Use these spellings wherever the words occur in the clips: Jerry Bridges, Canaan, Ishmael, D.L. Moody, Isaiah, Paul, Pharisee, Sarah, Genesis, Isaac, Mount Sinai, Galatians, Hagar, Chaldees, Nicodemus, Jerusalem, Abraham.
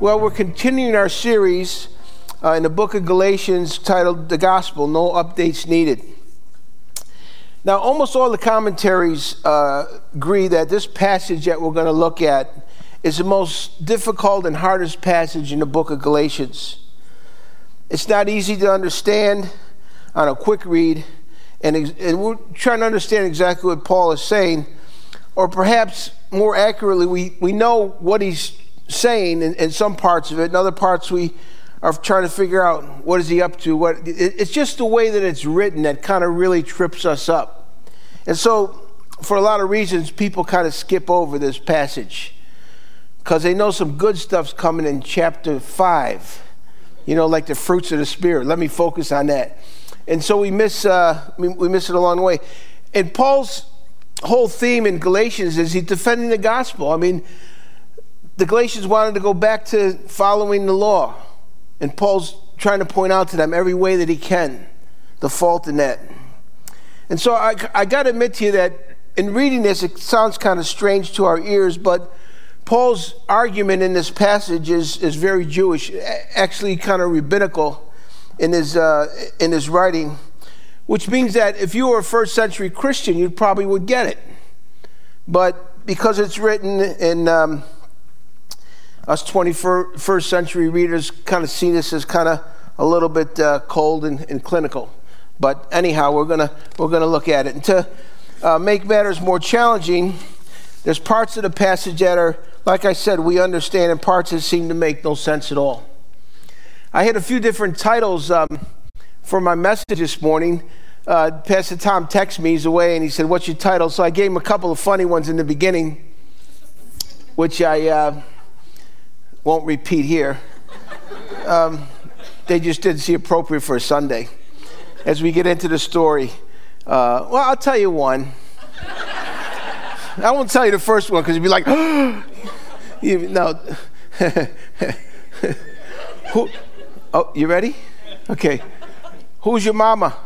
Well, we're continuing our series in the book of Galatians titled The Gospel, No Updates Needed. Now, almost all the commentaries agree that this passage that we're going to look at is the most difficult and hardest passage in the book of Galatians. It's not easy to understand on a quick read, and we're trying to understand exactly what Paul is saying, or perhaps more accurately, we know what he's saying in some parts of it, in other parts we are trying to figure out what is he up to. It's just the way that it's written that kind of really trips us up. And so for a lot of reasons, people kind of skip over this passage because they know some good stuff's coming in chapter 5, you know, like the fruits of the Spirit. Let me focus on that. And so we miss it along the way. And Paul's whole theme in Galatians is he's defending the gospel. I mean, the Galatians wanted to go back to following the law, and Paul's trying to point out to them every way that he can the fault in that. And so I got to admit to you that in reading this, it sounds kind of strange to our ears, but Paul's argument in this passage is very Jewish, actually kind of rabbinical in his writing, which means that if you were a first century Christian, you probably would get it. But because it's written in... Us 21st century readers kind of see this as kind of a little bit cold and clinical. But anyhow, we're gonna look at it. And to make matters more challenging, there's parts of the passage that are, like I said, we understand, and parts that seem to make no sense at all. I had a few different titles for my message this morning. Pastor Tom texted me, he's away, and he said, "What's your title?" So I gave him a couple of funny ones in the beginning, which I... won't repeat here. They just didn't see appropriate for a Sunday. As we get into the story, well, I'll tell you one. I won't tell you the first one because you'd be like, no. Oh, you ready? Okay. Who's your mama?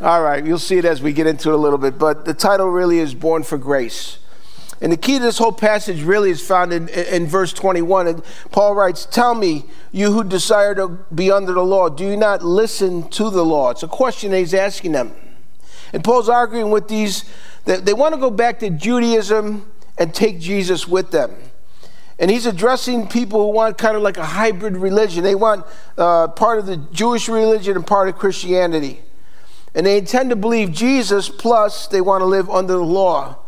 All right, you'll see it as we get into it a little bit. But the title really is Born for Grace. And the key to this whole passage really is found in verse 21. And Paul writes, "Tell me, you who desire to be under the law, do you not listen to the law?" It's a question that he's asking them. And Paul's arguing with these, that they want to go back to Judaism and take Jesus with them. And he's addressing people who want kind of like a hybrid religion. They want part of the Jewish religion and part of Christianity. And they intend to believe Jesus, plus they want to live under the law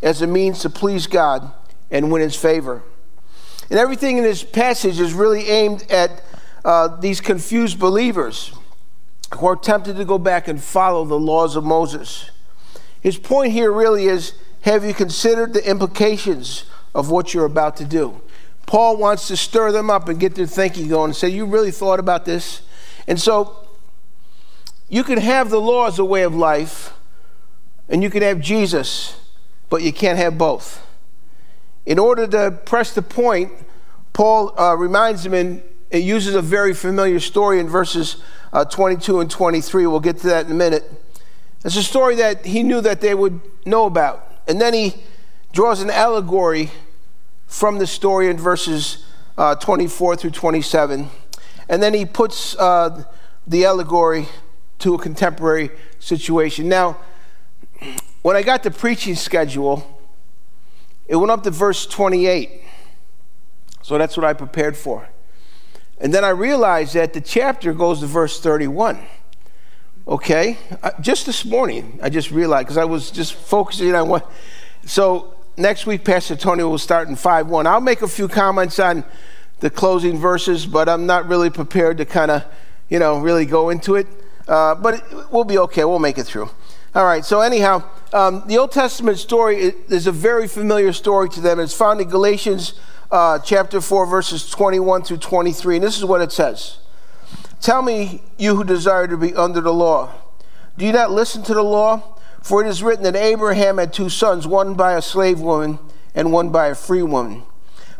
as a means to please God and win his favor. And everything in this passage is really aimed at these confused believers who are tempted to go back and follow the laws of Moses. His point here really is, have you considered the implications of what you're about to do? Paul wants to stir them up and get their thinking going and say, you really thought about this? And so you can have the law as a way of life, and you can have Jesus, but you can't have both. In order to press the point, Paul reminds him and uses a very familiar story in verses 22 and 23. We'll get to that in a minute. It's a story that he knew that they would know about. And then he draws an allegory from the story in verses 24 through 27. And then he puts the allegory to a contemporary situation. Now, when I got the preaching schedule, it went up to verse 28. So that's what I prepared for. And then I realized that the chapter goes to verse 31. Okay? Just this morning, I just realized, because I was just focusing on what... So next week, Pastor Tony will start in 5:1. I'll make a few comments on the closing verses, but I'm not really prepared to kind of, you know, really go into it. But we'll be okay. We'll make it through. All right, so anyhow, the Old Testament story is a very familiar story to them. It's found in Galatians chapter 4, verses 21 through 23, and this is what it says. "Tell me, you who desire to be under the law, do you not listen to the law? For it is written that Abraham had two sons, one by a slave woman and one by a free woman.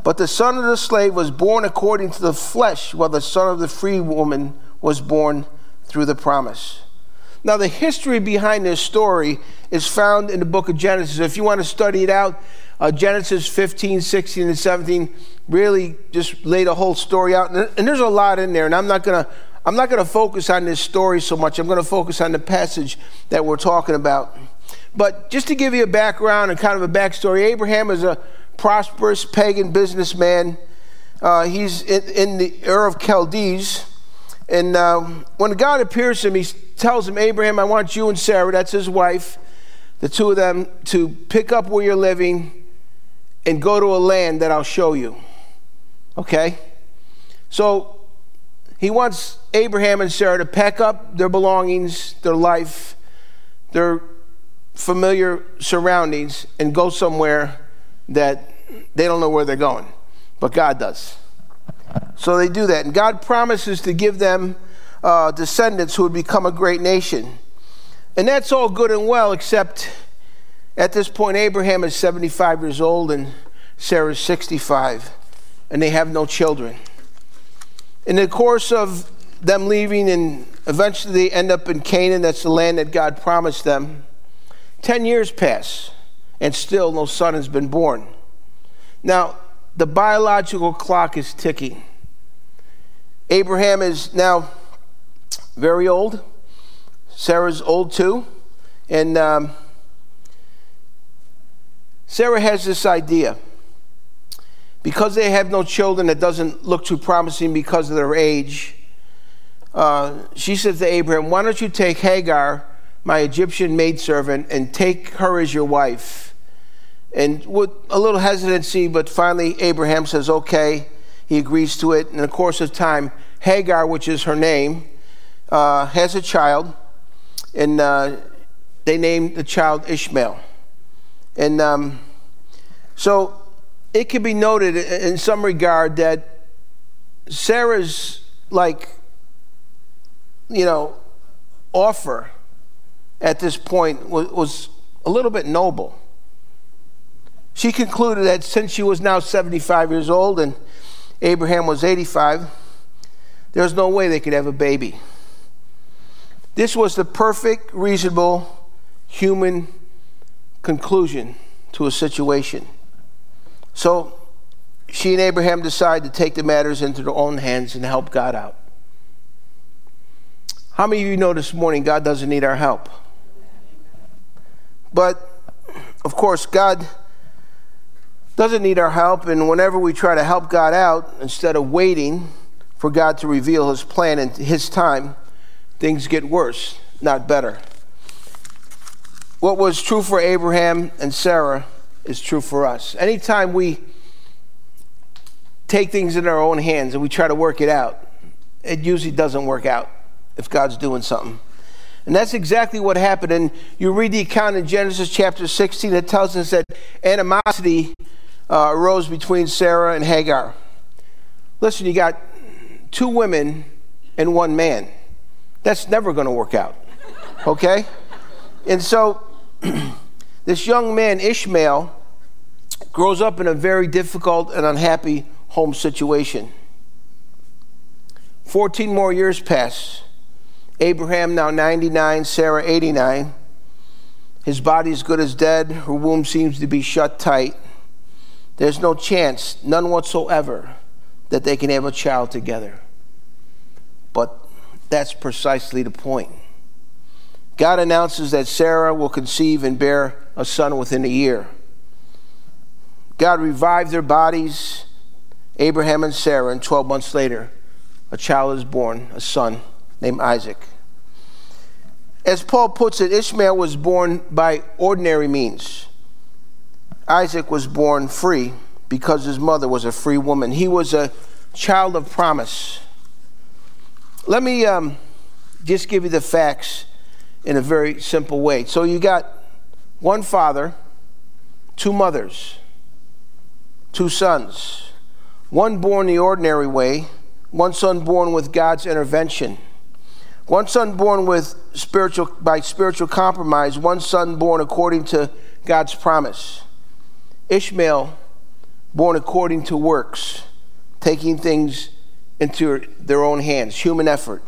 But the son of the slave was born according to the flesh, while the son of the free woman was born through the promise. Now, the history behind this story is found in the book of Genesis. If you want to study it out, Genesis 15, 16, and 17 really just lay the whole story out. And there's a lot in there, and I'm not going to focus on this story so much. I'm going to focus on the passage that we're talking about. But just to give you a background and kind of a backstory, Abraham is a prosperous pagan businessman. He's in the Ur of Chaldees. And when God appears to him, he tells him, Abraham, I want you and Sarah, that's his wife, the two of them, to pick up where you're living and go to a land that I'll show you. Okay? So he wants Abraham and Sarah to pack up their belongings, their life, their familiar surroundings, and go somewhere that they don't know where they're going. But God does. So they do that. And God promises to give them descendants who would become a great nation. And that's all good and well, except at this point, Abraham is 75 years old and Sarah is 65. And they have no children. In the course of them leaving, and eventually they end up in Canaan, that's the land that God promised them, 10 years pass, and still no son has been born. Now, the biological clock is ticking. Abraham is now very old. Sarah's old too. And Sarah has this idea. Because they have no children, it doesn't look too promising because of their age. She says to Abraham, why don't you take Hagar, my Egyptian maidservant, and take her as your wife? And with a little hesitancy, but finally Abraham says, okay, he agrees to it. And in the course of time, Hagar, which is her name, has a child. And they named the child Ishmael. And so it can be noted in some regard that Sarah's, offer at this point was a little bit noble. She concluded that since she was now 75 years old and Abraham was 85, there's no way they could have a baby. This was the perfect, reasonable, human conclusion to a situation. So she and Abraham decide to take the matters into their own hands and help God out. How many of you know this morning God doesn't need our help? But, of course, God doesn't need our help, and whenever we try to help God out, instead of waiting for God to reveal his plan and his time, things get worse, not better. What was true for Abraham and Sarah is true for us. Anytime we take things in our own hands and we try to work it out, it usually doesn't work out if God's doing something. And that's exactly what happened. And you read the account in Genesis chapter 16, it tells us that animosity arose between Sarah and Hagar. Listen, you got two women and one man. That's never going to work out, okay? And so this young man, Ishmael, grows up in a very difficult and unhappy home situation. 14 more years pass. Abraham now 99, Sarah 89. His body is good as dead. Her womb seems to be shut tight. There's no chance, none whatsoever, that they can have a child together. But that's precisely the point. God announces that Sarah will conceive and bear a son within a year. God revived their bodies, Abraham and Sarah, and 12 months later, a child is born, a son named Isaac. As Paul puts it, Ishmael was born by ordinary means. Isaac was born free because his mother was a free woman. He was a child of promise. Let me just give you the facts in a very simple way. So you got one father, two mothers, two sons, one born the ordinary way, one son born with God's intervention, one son born with by spiritual compromise, one son born according to God's promise. Ishmael, born according to works, taking things into their own hands, human effort.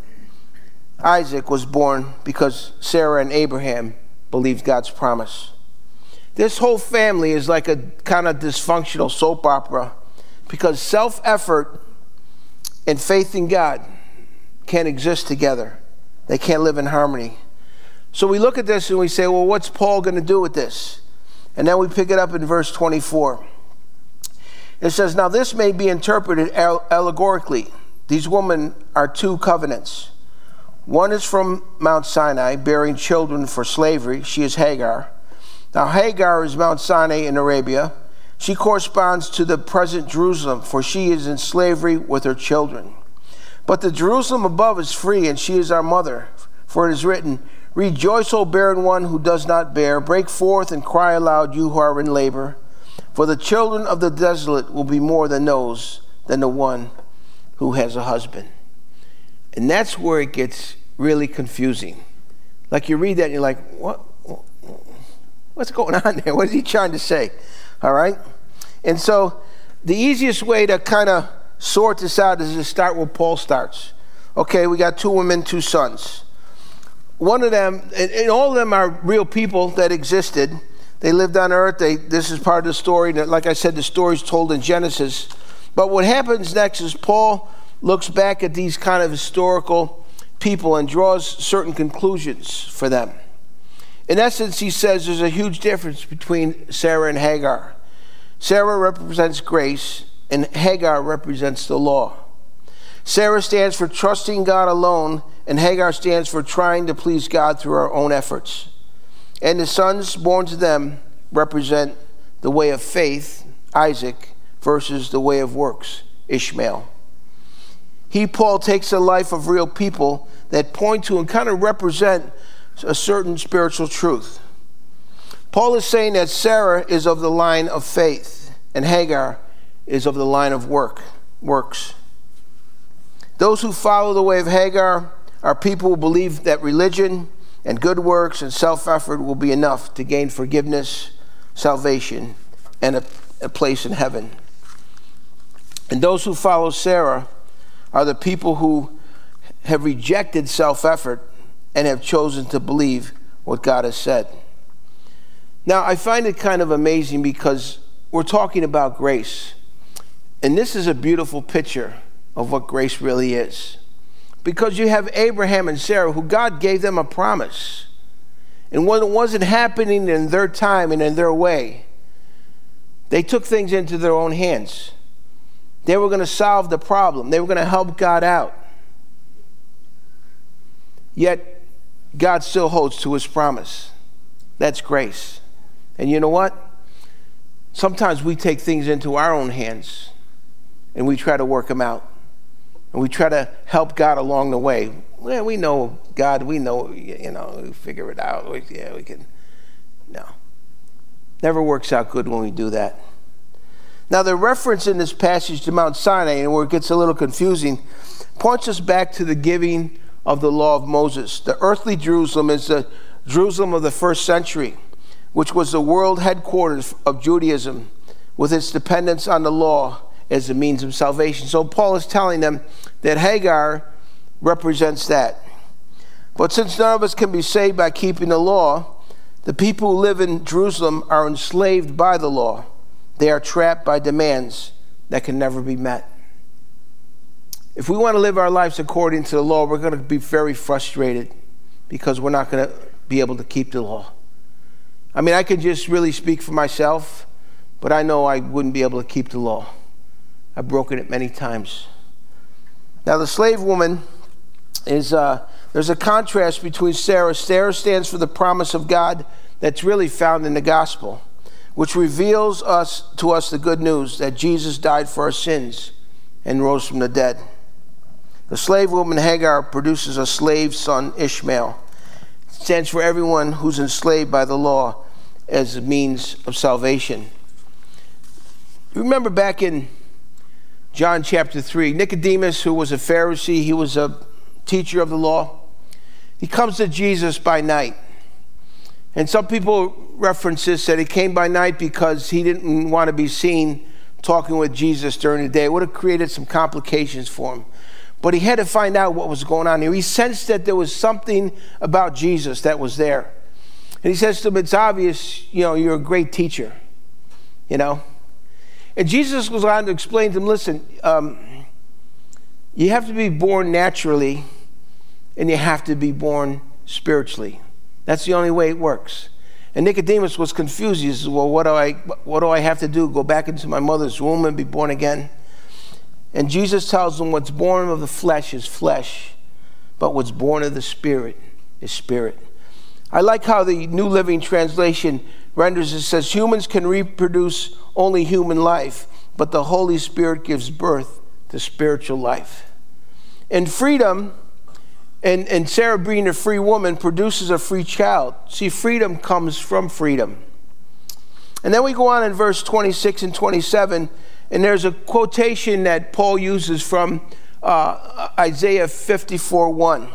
Isaac was born because Sarah and Abraham believed God's promise. This whole family is like a kind of dysfunctional soap opera because self-effort and faith in God can't exist together. They can't live in harmony. So we look at this and we say, well, what's Paul going to do with this? And then we pick it up in verse 24. It says, now this may be interpreted allegorically. These women are two covenants. One is from Mount Sinai, bearing children for slavery. She is Hagar. Now Hagar is Mount Sinai in Arabia. She corresponds to the present Jerusalem, for she is in slavery with her children. But the Jerusalem above is free, and she is our mother. For it is written, rejoice, O barren one who does not bear. Break forth and cry aloud, you who are in labor. For the children of the desolate will be more than those than the one who has a husband. And that's where it gets really confusing. Like you read that and you're like, what's going on there? What is he trying to say? All right? And so the easiest way to kind of sort this out is to start where Paul starts. Okay, we got two women, two sons. One of them, and all of them are real people that existed. They lived on earth. This is part of the story. Like I said, the story's told in Genesis. But what happens next is Paul looks back at these kind of historical people and draws certain conclusions for them. In essence, he says there's a huge difference between Sarah and Hagar. Sarah represents grace, and Hagar represents the law. Sarah stands for trusting God alone, and Hagar stands for trying to please God through our own efforts. And the sons born to them represent the way of faith, Isaac, versus the way of works, Ishmael. He, Paul, takes a life of real people that point to and kind of represent a certain spiritual truth. Paul is saying that Sarah is of the line of faith, and Hagar is of the line of works. Those who follow the way of Hagar are people who believe that religion and good works and self-effort will be enough to gain forgiveness, salvation, and a place in heaven. And those who follow Sarah are the people who have rejected self-effort and have chosen to believe what God has said. Now, I find it kind of amazing because we're talking about grace. And this is a beautiful picture of what grace really is. Because you have Abraham and Sarah, who God gave them a promise. And when it wasn't happening in their time and in their way, they took things into their own hands. They were going to solve the problem. They were going to help God out. Yet, God still holds to his promise. That's grace. And you know what? Sometimes we take things into our own hands and we try to work them out. And we try to help God along the way. Well, we know God. We know, we figure it out. We can. No. Never works out good when we do that. Now, the reference in this passage to Mount Sinai, and where it gets a little confusing, points us back to the giving of the law of Moses. The earthly Jerusalem is the Jerusalem of the first century, which was the world headquarters of Judaism, with its dependence on the law as a means of salvation. So Paul is telling them that Hagar represents that. But since none of us can be saved by keeping the law, the people who live in Jerusalem are enslaved by the law. They are trapped by demands that can never be met. If we want to live our lives according to the law, we're going to be very frustrated because we're not going to be able to keep the law. I mean, I can just really speak for myself, but I know I wouldn't be able to keep the law. I've broken it many times. Now, the slave woman is, there's a contrast between Sarah. Sarah stands for the promise of God that's really found in the gospel, which reveals to us the good news that Jesus died for our sins and rose from the dead. The slave woman, Hagar, produces a slave son, Ishmael. It stands for everyone who's enslaved by the law as a means of salvation. Remember back in John chapter 3, Nicodemus, who was a Pharisee, he was a teacher of the law. He comes to Jesus by night. And some people reference this, that he came by night because he didn't want to be seen talking with Jesus during the day. It would have created some complications for him. But he had to find out what was going on here. He sensed that there was something about Jesus that was there. And he says to him, it's obvious, you're a great teacher, And Jesus goes on to explain to him, listen, you have to be born naturally and you have to be born spiritually. That's the only way it works. And Nicodemus was confused. He says, well, what do I have to do? Go back into my mother's womb and be born again? And Jesus tells him, what's born of the flesh is flesh, but what's born of the Spirit is spirit. I like how the New Living Translation renders it. Says, humans can reproduce only human life, but the Holy Spirit gives birth to spiritual life. And freedom, and Sarah being a free woman, produces a free child. See, freedom comes from freedom. And then we go on in verse 26 and 27, and there's a quotation that Paul uses from Isaiah 54:1.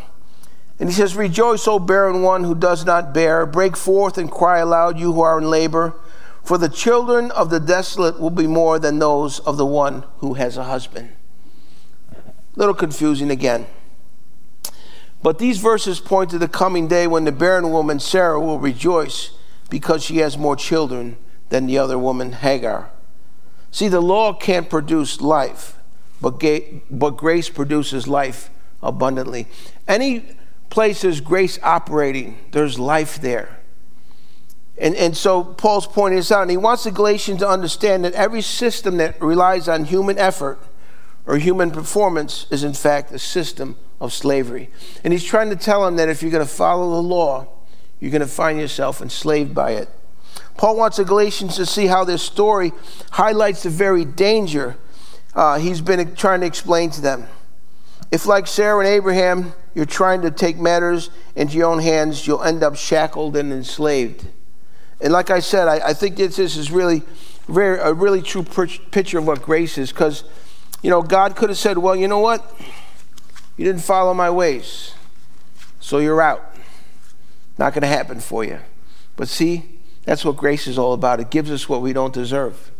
And he says, rejoice, O barren one who does not bear. Break forth and cry aloud, you who are in labor. For the children of the desolate will be more than those of the one who has a husband. A little confusing again. But these verses point to the coming day when the barren woman, Sarah, will rejoice because she has more children than the other woman, Hagar. See, the law can't produce life, but grace produces life abundantly. Any place there's grace operating, there's life there. And so Paul's pointing this out, and he wants the Galatians to understand that every system that relies on human effort or human performance is in fact a system of slavery. And he's trying to tell them that if you're going to follow the law, you're going to find yourself enslaved by it. Paul wants the Galatians to see how this story highlights the very danger he's been trying to explain to them. If, like Sarah and Abraham, you're trying to take matters into your own hands, you'll end up shackled and enslaved. And like I said, I think this is really a really true picture of what grace is, because, God could have said, well, you know what? You didn't follow my ways, so you're out. Not going to happen for you. But see, that's what grace is all about. It gives us what we don't deserve.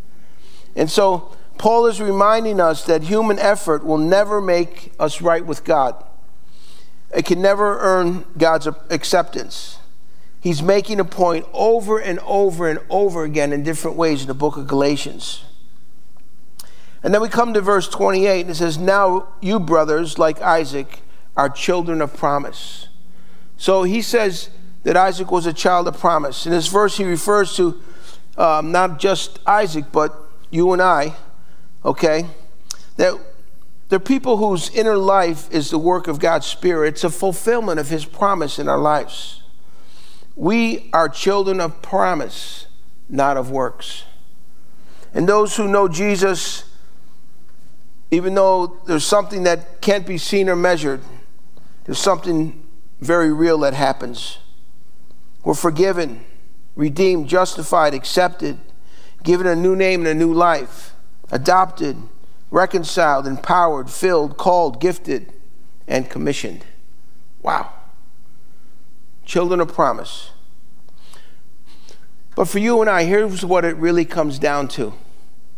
And so Paul is reminding us that human effort will never make us right with God. It can never earn God's acceptance. He's making a point over and over and over again in different ways in the book of Galatians. And then we come to verse 28, and it says, now you brothers, like Isaac, are children of promise. So he says that Isaac was a child of promise. In this verse, he refers to not just Isaac, but you and I, okay? That they're people whose inner life is the work of God's Spirit. It's a fulfillment of his promise in our lives. We are children of promise, not of works. And those who know Jesus, even though there's something that can't be seen or measured, there's something very real that happens. We're forgiven, redeemed, justified, accepted, given a new name and a new life, adopted, reconciled, empowered, filled, called, gifted, and commissioned. Wow. Children of promise. But for you and I, here's what it really comes down to.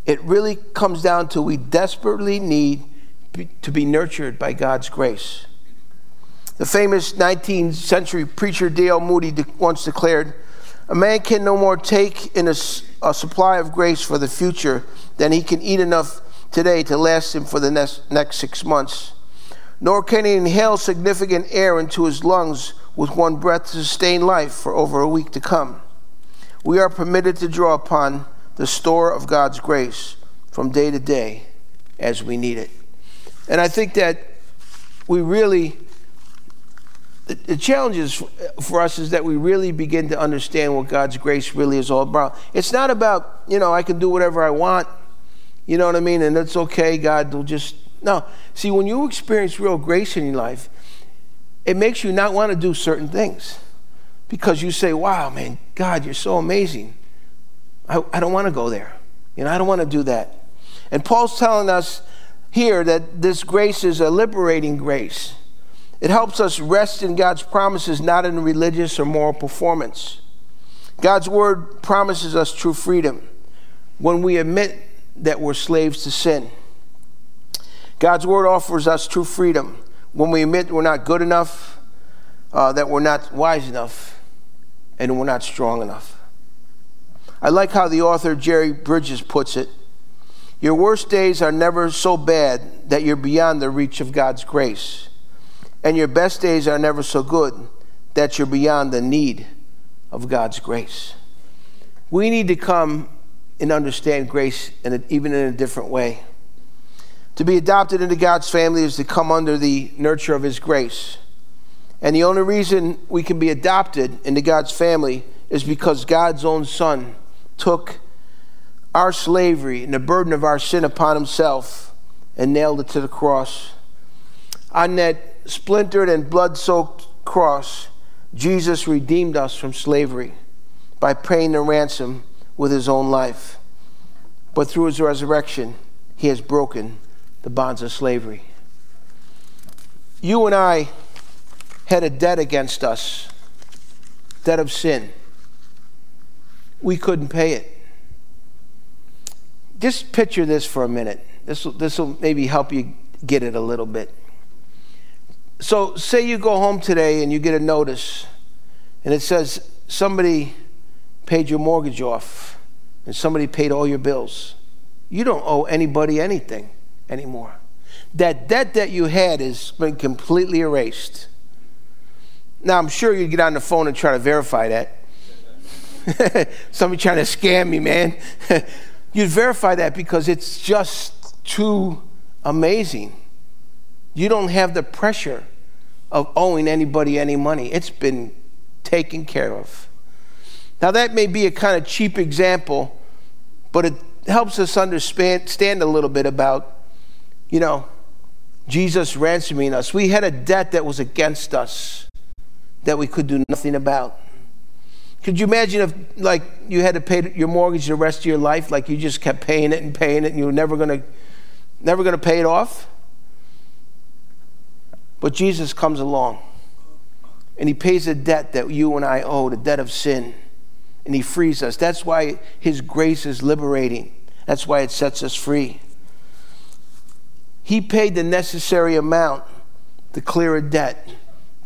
It really comes down to we desperately need to be nurtured by God's grace. The famous 19th century preacher D.L. Moody once declared, a man can no more take in a supply of grace for the future than he can eat enough today to last him for the next 6 months. Nor can he inhale significant air into his lungs with one breath to sustain life for over a week to come. We are permitted to draw upon the store of God's grace from day to day as we need it. And I think that we really, the challenge is for us is that we really begin to understand what God's grace really is all about. It's not about, I can do whatever I want, you know what I mean, and it's okay, God will just, no. See, when you experience real grace in your life, it makes you not want to do certain things because you say, wow, man, God, you're so amazing. I don't want to go there. I don't want to do that. And Paul's telling us here that this grace is a liberating grace. It helps us rest in God's promises, not in religious or moral performance. God's word promises us true freedom when we admit that we're slaves to sin. God's word offers us true freedom when we admit we're not good enough, that we're not wise enough, and we're not strong enough. I like how the author Jerry Bridges puts it. Your worst days are never so bad that you're beyond the reach of God's grace. And your best days are never so good that you're beyond the need of God's grace. We need to come and understand grace even in a different way. To be adopted into God's family is to come under the nurture of his grace. And the only reason we can be adopted into God's family is because God's own Son took our slavery and the burden of our sin upon himself and nailed it to the cross. On that splintered and blood-soaked cross, Jesus redeemed us from slavery by paying the ransom with his own life. But through his resurrection, he has broken the bonds of slavery. You and I had a debt against us, debt of sin. We couldn't pay it. Just picture this for a minute. This will maybe help you get it a little bit. So say you go home today and you get a notice, and it says somebody paid your mortgage off and somebody paid all your bills. You don't owe anybody anything anymore. That debt that you had has been completely erased. Now, I'm sure you'd get on the phone and try to verify that. Somebody trying to scam me, man. You'd verify that because it's just too amazing. You don't have the pressure of owing anybody any money. It's been taken care of. Now, that may be a kind of cheap example, but it helps us understand a little bit about, Jesus ransoming us. We had a debt that was against us that we could do nothing about. Could you imagine if, you had to pay your mortgage the rest of your life, you just kept paying it, and you were never going to pay it off? But Jesus comes along, and he pays a debt that you and I owe, the debt of sin, and he frees us. That's why his grace is liberating. That's why it sets us free. He paid the necessary amount to clear a debt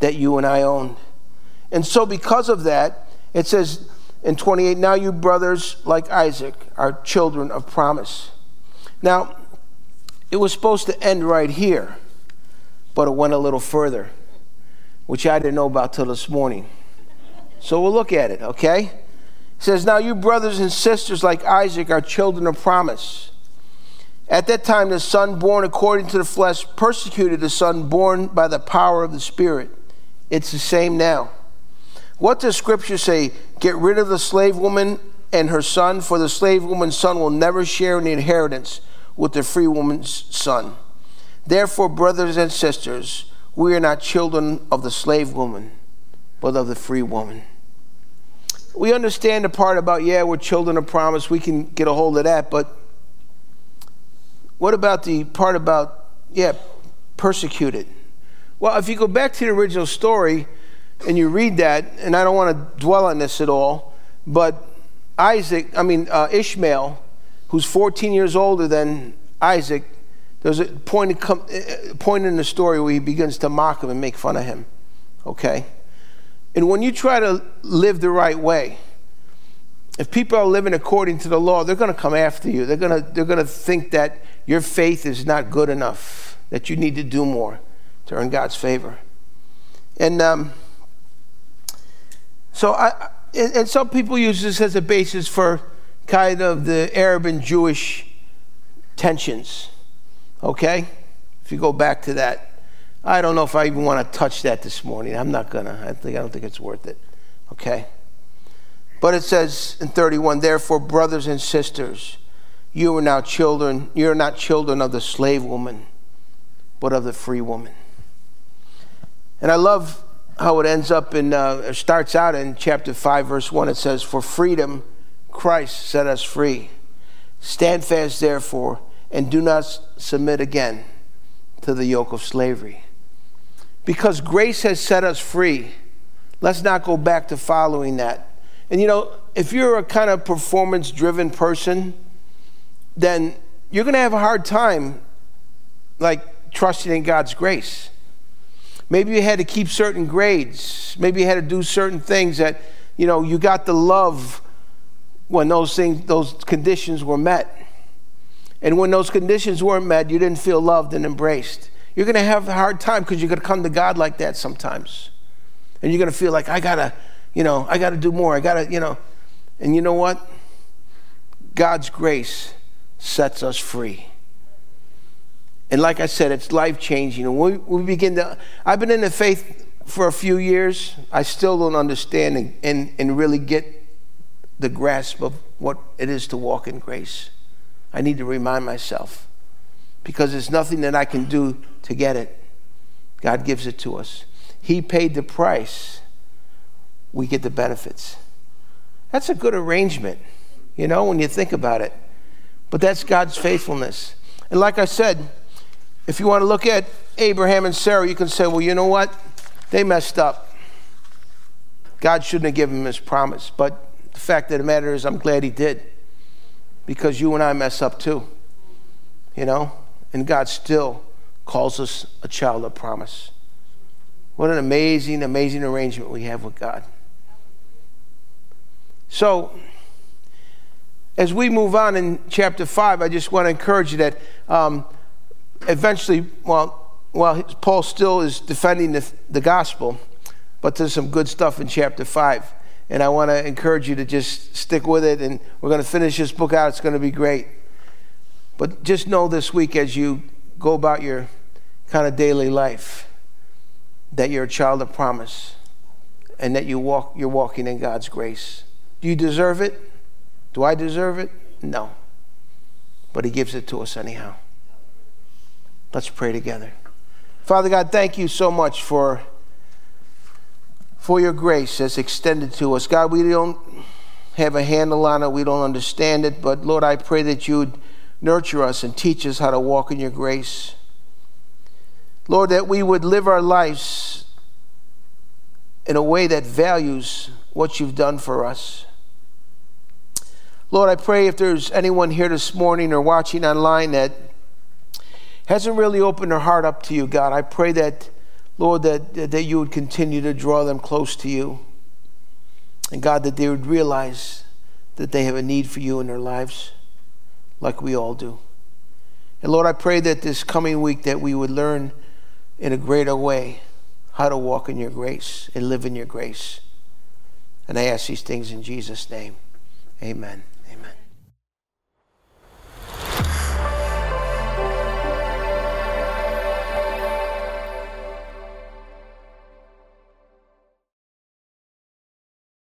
that you and I owned. And so because of that, it says in 28, now you brothers, like Isaac, are children of promise. Now, it was supposed to end right here, but it went a little further, which I didn't know about till this morning. So we'll look at it, okay? It says, now you brothers and sisters, like Isaac, are children of promise. At that time, the son born according to the flesh persecuted the son born by the power of the Spirit. It's the same now. What does Scripture say? Get rid of the slave woman and her son, for the slave woman's son will never share in the inheritance with the free woman's son. Therefore, brothers and sisters, we are not children of the slave woman, but of the free woman. We understand the part about, we're children of promise. We can get a hold of that. But what about the part about, persecuted? Well, if you go back to the original story and you read that, and I don't want to dwell on this at all, but Ishmael, who's 14 years older than Isaac, there's a point in the story where he begins to mock him and make fun of him, okay? And when you try to live the right way, if people are living according to the law, they're going to come after you. They're going to think that your faith is not good enough, that you need to do more to earn God's favor. And so some people use this as a basis for kind of the Arab and Jewish tensions. Okay, if you go back to that, I don't know if I even want to touch that this morning. I'm not gonna. I don't think it's worth it. Okay, but it says in 31, therefore, brothers and sisters, you are now children. You are not children of the slave woman, but of the free woman. And I love how it ends up or starts out in chapter 5, verse 1. It says, "For freedom, Christ set us free. Stand fast, therefore, and do not submit again to the yoke of slavery." Because grace has set us free, let's not go back to following that. And if you're a kind of performance-driven person, then you're going to have a hard time like trusting in God's grace. Maybe you had to keep certain grades. Maybe you had to do certain things that, you know, you got the love when those things, those conditions were met. And when those conditions weren't met, you didn't feel loved and embraced. You're going to have a hard time because you're going to come to God like that sometimes. And you're going to feel like, I got to do more. And you know what? God's grace sets us free. And like I said, it's life-changing. And we begin to, I've been in the faith for a few years. I still don't understand and really get the grasp of what it is to walk in grace. I need to remind myself, because there's nothing that I can do to get it. God gives it to us. He paid the price. We get the benefits. That's a good arrangement, you know, when you think about it. But that's God's faithfulness. And like I said, if you want to look at Abraham and Sarah, you can say, well, you know what? They messed up. God shouldn't have given him his promise. But the fact of the matter is, I'm glad he did. Because you and I mess up too, you know? And God still calls us a child of promise. What an amazing, amazing arrangement we have with God. So, as we move on in chapter 5, I just want to encourage you that eventually, while Paul still is defending the gospel, but there's some good stuff in chapter 5. And I want to encourage you to just stick with it. And we're going to finish this book out. It's going to be great. But just know this week, as you go about your kind of daily life, that you're a child of promise and that you're walking in God's grace. Do you deserve it? Do I deserve it? No. But he gives it to us anyhow. Let's pray together. Father God, thank you so much for your grace that's extended to us. God, we don't have a handle on it. We don't understand it. But Lord, I pray that you would nurture us and teach us how to walk in your grace. Lord, that we would live our lives in a way that values what you've done for us. Lord, I pray if there's anyone here this morning or watching online that hasn't really opened their heart up to you, God, I pray that, Lord, that you would continue to draw them close to you. And God, that they would realize that they have a need for you in their lives, like we all do. And Lord, I pray that this coming week that we would learn in a greater way how to walk in your grace and live in your grace. And I ask these things in Jesus' name. Amen.